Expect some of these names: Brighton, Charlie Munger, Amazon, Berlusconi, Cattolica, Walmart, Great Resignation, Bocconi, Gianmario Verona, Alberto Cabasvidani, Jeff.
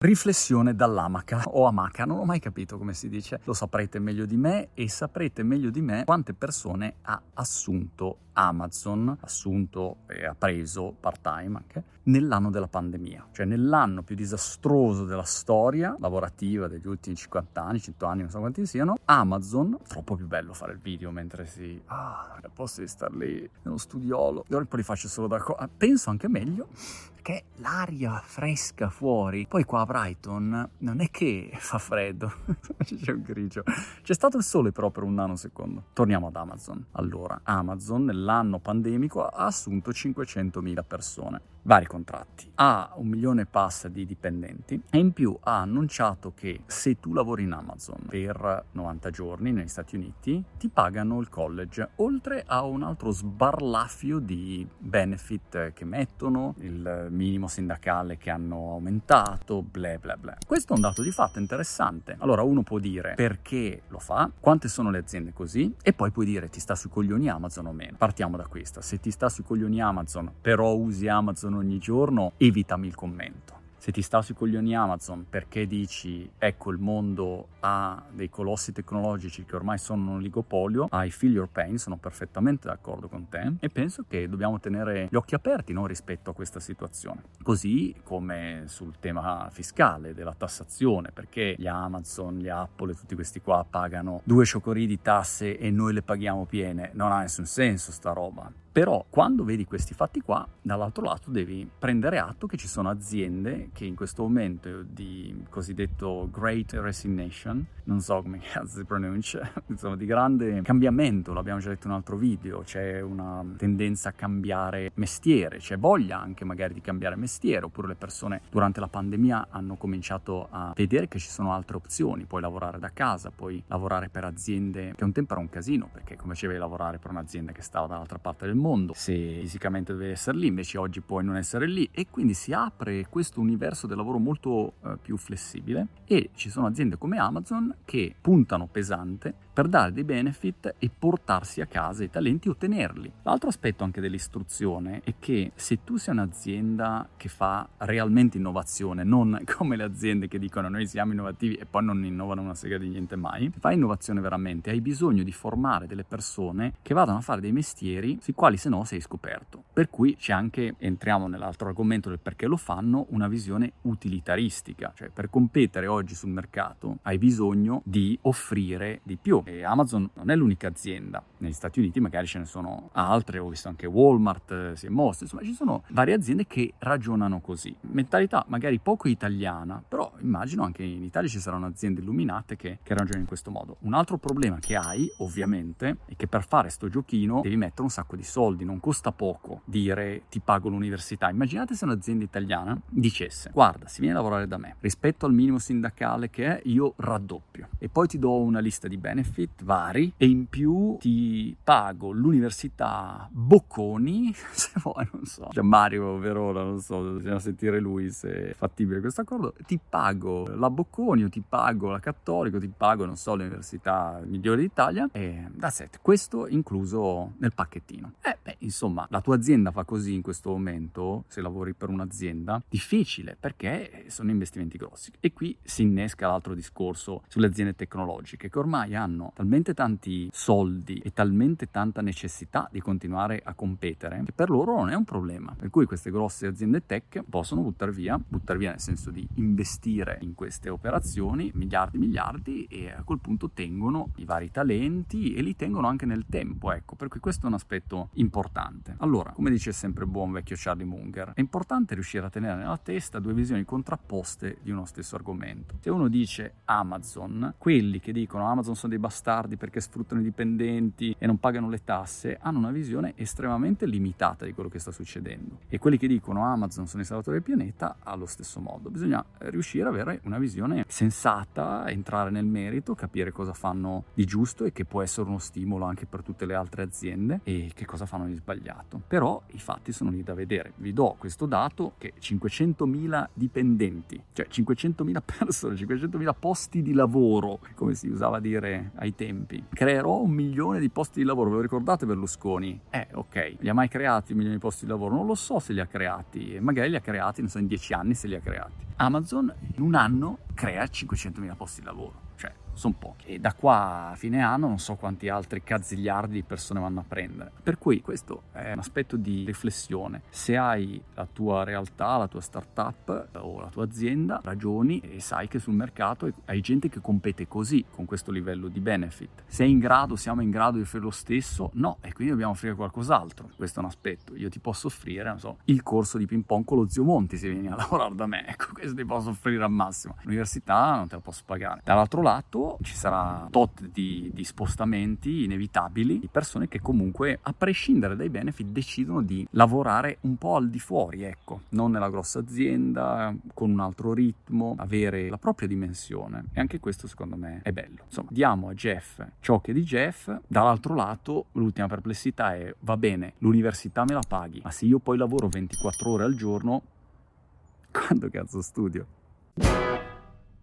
Riflessione dall'amaca o amaca, non ho mai capito come si dice, lo saprete meglio di me e saprete meglio di me quante persone ha assunto Amazon, assunto e ha preso part-time anche, nell'anno della pandemia, cioè nell'anno più disastroso della storia lavorativa degli ultimi 50 anni, 100 anni, non so quanti siano, Amazon, troppo più bello fare il video mentre si... a posto di star lì nello studiolo, io poi li faccio solo da qua, penso anche meglio, perché l'aria fresca fuori, poi qua a Brighton non è che fa freddo, c'è un grigio, c'è stato il sole però per un nanosecondo. Torniamo ad Amazon, allora Amazon nell'anno pandemico ha assunto 500.000 persone, vari contratti, ha 1,5 milioni di dipendenti e in più ha annunciato che se tu lavori in Amazon per 90 giorni negli Stati Uniti ti pagano il college, oltre a un altro sbarlaffio di benefit che mettono, il minimo sindacale che hanno aumentato, bla bla bla. Questo è un dato di fatto interessante. Allora uno può dire perché lo fa, quante sono le aziende così, e poi puoi dire ti sta sui coglioni Amazon o meno. Partiamo da questa: se ti sta sui coglioni Amazon però usi Amazon ogni giorno, evitami il commento. Se ti sta sui coglioni Amazon perché dici ecco il mondo ha dei colossi tecnologici che ormai sono un oligopolio, I feel your pain, sono perfettamente d'accordo con te e penso che dobbiamo tenere gli occhi aperti, no, rispetto a questa situazione, così come sul tema fiscale della tassazione, perché gli Amazon, gli Apple e tutti questi qua pagano 2 scioccherie di tasse e noi le paghiamo piene, non ha nessun senso sta roba. Però quando vedi questi fatti qua, dall'altro lato devi prendere atto che ci sono aziende che in questo momento di cosiddetto Great Resignation, non so come si pronuncia, insomma di grande cambiamento, l'abbiamo già detto in un altro video, c'è una tendenza a cambiare mestiere, c'è voglia anche magari di cambiare mestiere, oppure le persone durante la pandemia hanno cominciato a vedere che ci sono altre opzioni, puoi lavorare da casa, puoi lavorare per aziende, che un tempo era un casino, perché come facevi lavorare per un'azienda che stava dall'altra parte del mondo, se fisicamente dovevi essere lì, invece oggi puoi non essere lì, e quindi si apre questo universo del lavoro molto più flessibile e ci sono aziende come Amazon che puntano pesante per dare dei benefit e portarsi a casa i talenti o tenerli. L'altro aspetto anche dell'istruzione è che se tu sei un'azienda che fa realmente innovazione, non come le aziende che dicono noi siamo innovativi e poi non innovano una sega di niente mai, se fai innovazione veramente hai bisogno di formare delle persone che vadano a fare dei mestieri sui quali se no sei scoperto, per cui c'è anche, entriamo nell'altro argomento del perché lo fanno, una visione utilitaristica, cioè per competere oggi sul mercato hai bisogno di offrire di più. E Amazon non è l'unica azienda, negli Stati Uniti magari ce ne sono altre, ho visto anche Walmart si è mosso, insomma ci sono varie aziende che ragionano così, mentalità magari poco italiana, però immagino anche in Italia ci saranno aziende illuminate che ragionano in questo modo. Un altro problema che hai ovviamente è che per fare sto giochino devi mettere un sacco di soldi, non costa poco dire ti pago l'università. Immaginate se un'azienda italiana dicesse guarda, si viene a lavorare da me, rispetto al minimo sindacale che è io raddoppio e poi ti do una lista di benefit vari e in più ti pago l'università Bocconi, se vuoi, non so, Gianmario Verona, non so, bisogna sentire lui se è fattibile questo accordo, ti pago la Bocconi o ti pago la Cattolica o ti pago non so l'università migliore d'Italia e that's it, questo incluso nel pacchettino. Insomma, la tua azienda fa così in questo momento, se lavori per un'azienda, difficile perché sono investimenti grossi. E qui si innesca l'altro discorso sulle aziende tecnologiche che ormai hanno talmente tanti soldi e talmente tanta necessità di continuare a competere che per loro non è un problema. Per cui queste grosse aziende tech possono buttare via nel senso di investire in queste operazioni miliardi e a quel punto tengono i vari talenti e li tengono anche nel tempo, ecco, per cui questo è un aspetto importante. Allora, come dice sempre il buon vecchio Charlie Munger, è importante riuscire a tenere nella testa 2 visioni contrapposte di uno stesso argomento. Se uno dice Amazon, quelli che dicono Amazon sono dei bastardi perché sfruttano i dipendenti e non pagano le tasse, hanno una visione estremamente limitata di quello che sta succedendo. E quelli che dicono Amazon sono i salvatori del pianeta, allo stesso modo. Bisogna riuscire ad avere una visione sensata, entrare nel merito, capire cosa fanno di giusto e che può essere uno stimolo anche per tutte le altre aziende e che cosa fanno di sbagliato, però i fatti sono lì da vedere. Vi do questo dato che 500.000 dipendenti, cioè 500.000 persone, 500.000 posti di lavoro, come si usava a dire ai tempi, creerò 1 milione di posti di lavoro, ve lo ricordate Berlusconi? Ok, li ha mai creati 1 milione di posti di lavoro? Non lo so se li ha creati, magari li ha creati, non so, in 10 anni se li ha creati. Amazon in un anno crea 500.000 posti di lavoro, cioè sono pochi. E da qua a fine anno non so quanti altri cazzigliardi di persone vanno a prendere. Per cui questo è un aspetto di riflessione. Se hai la tua realtà, la tua startup o la tua azienda, ragioni e sai che sul mercato hai gente che compete così, con questo livello di benefit. Sei in grado, siamo in grado di fare lo stesso? No, e quindi dobbiamo offrire qualcos'altro. Questo è un aspetto. Io ti posso offrire, non so, il corso di ping pong con lo zio Monti se vieni a lavorare da me. Ecco, questo ti posso offrire al massimo. L'università non te la posso pagare. Dall'altro lato, ci sarà tot di spostamenti inevitabili di persone che comunque, a prescindere dai benefit, decidono di lavorare un po' al di fuori, ecco, non nella grossa azienda, con un altro ritmo, avere la propria dimensione. E anche questo secondo me è bello. Insomma, diamo a Jeff ciò che è di Jeff. Dall'altro lato, l'ultima perplessità è: va bene, l'università me la paghi, ma se io poi lavoro 24 ore al giorno, quando cazzo studio?